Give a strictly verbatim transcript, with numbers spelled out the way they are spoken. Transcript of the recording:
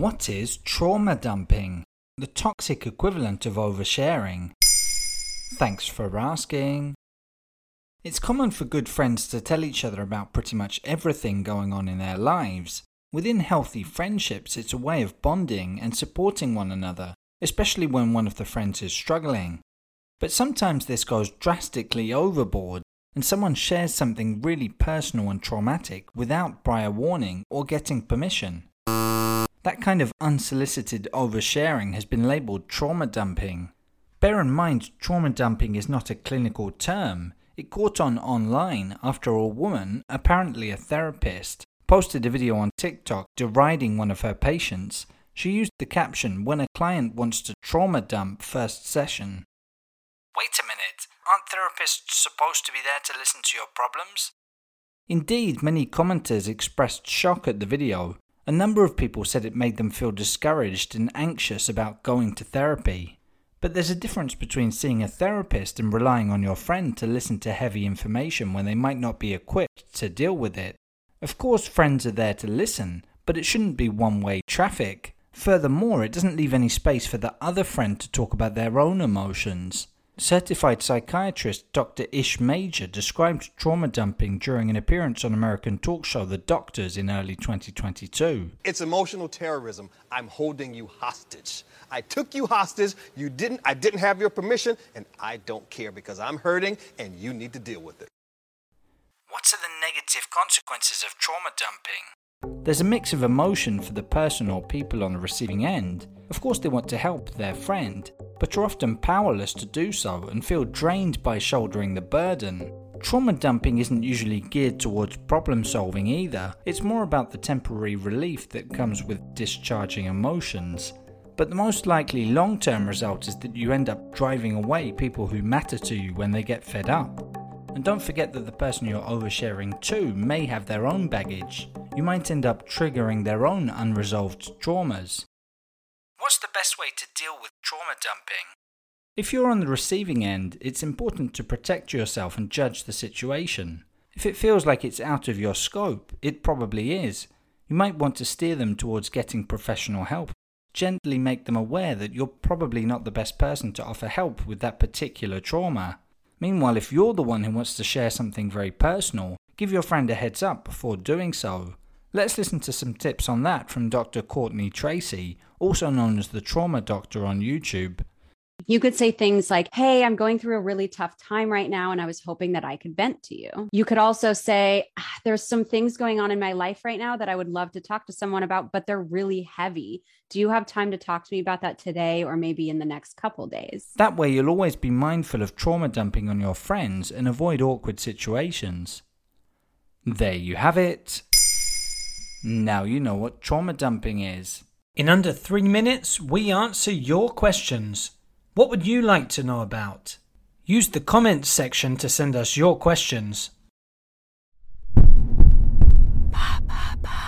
What is trauma dumping? The toxic equivalent of oversharing. Thanks for asking. It's common for good friends to tell each other about pretty much everything going on in their lives. Within healthy friendships, it's a way of bonding and supporting one another, especially when one of the friends is struggling. But sometimes this goes drastically overboard, and someone shares something really personal and traumatic without prior warning or getting permission. That kind of unsolicited oversharing has been labelled trauma dumping. Bear in mind, trauma dumping is not a clinical term. It caught on online after a woman, apparently a therapist, posted a video on TikTok deriding one of her patients. She used the caption, "When a client wants to trauma dump first session." Wait a minute, aren't therapists supposed to be there to listen to your problems? Indeed, many commenters expressed shock at the video. A number of people said it made them feel discouraged and anxious about going to therapy. But there's a difference between seeing a therapist and relying on your friend to listen to heavy information when they might not be equipped to deal with it. Of course, friends are there to listen, but it shouldn't be one-way traffic. Furthermore, it doesn't leave any space for the other friend to talk about their own emotions. Certified psychiatrist Doctor Ish Major described trauma dumping during an appearance on American talk show The Doctors in early twenty twenty-two. It's emotional terrorism. I'm holding you hostage. I took you hostage. You didn't. I didn't have your permission, and I don't care because I'm hurting, and you need to deal with it. What are the negative consequences of trauma dumping? There's a mix of emotion for the person or people on the receiving end. Of course, they want to help their friend, but are often powerless to do so and feel drained by shouldering the burden. Trauma dumping isn't usually geared towards problem solving either. It's more about the temporary relief that comes with discharging emotions. But the most likely long-term result is that you end up driving away people who matter to you when they get fed up. And don't forget that the person you're oversharing to may have their own baggage. You might end up triggering their own unresolved traumas. What's the best way to deal with trauma dumping? If you're on the receiving end, it's important to protect yourself and judge the situation. If it feels like it's out of your scope, it probably is. You might want to steer them towards getting professional help. Gently make them aware that you're probably not the best person to offer help with that particular trauma. Meanwhile, if you're the one who wants to share something very personal, give your friend a heads up before doing so. Let's listen to some tips on that from Doctor Courtney Tracy, also known as the Trauma Doctor on YouTube. You could say things like, "Hey, I'm going through a really tough time right now, and I was hoping that I could vent to you." You could also say, ah, "There's some things going on in my life right now that I would love to talk to someone about, but they're really heavy. Do you have time to talk to me about that today or maybe in the next couple days?" That way, you'll always be mindful of trauma dumping on your friends and avoid awkward situations. There you have it. Now you know what trauma dumping is. In under three minutes, we answer your questions. What would you like to know about? Use the comments section to send us your questions. Ba, ba, ba.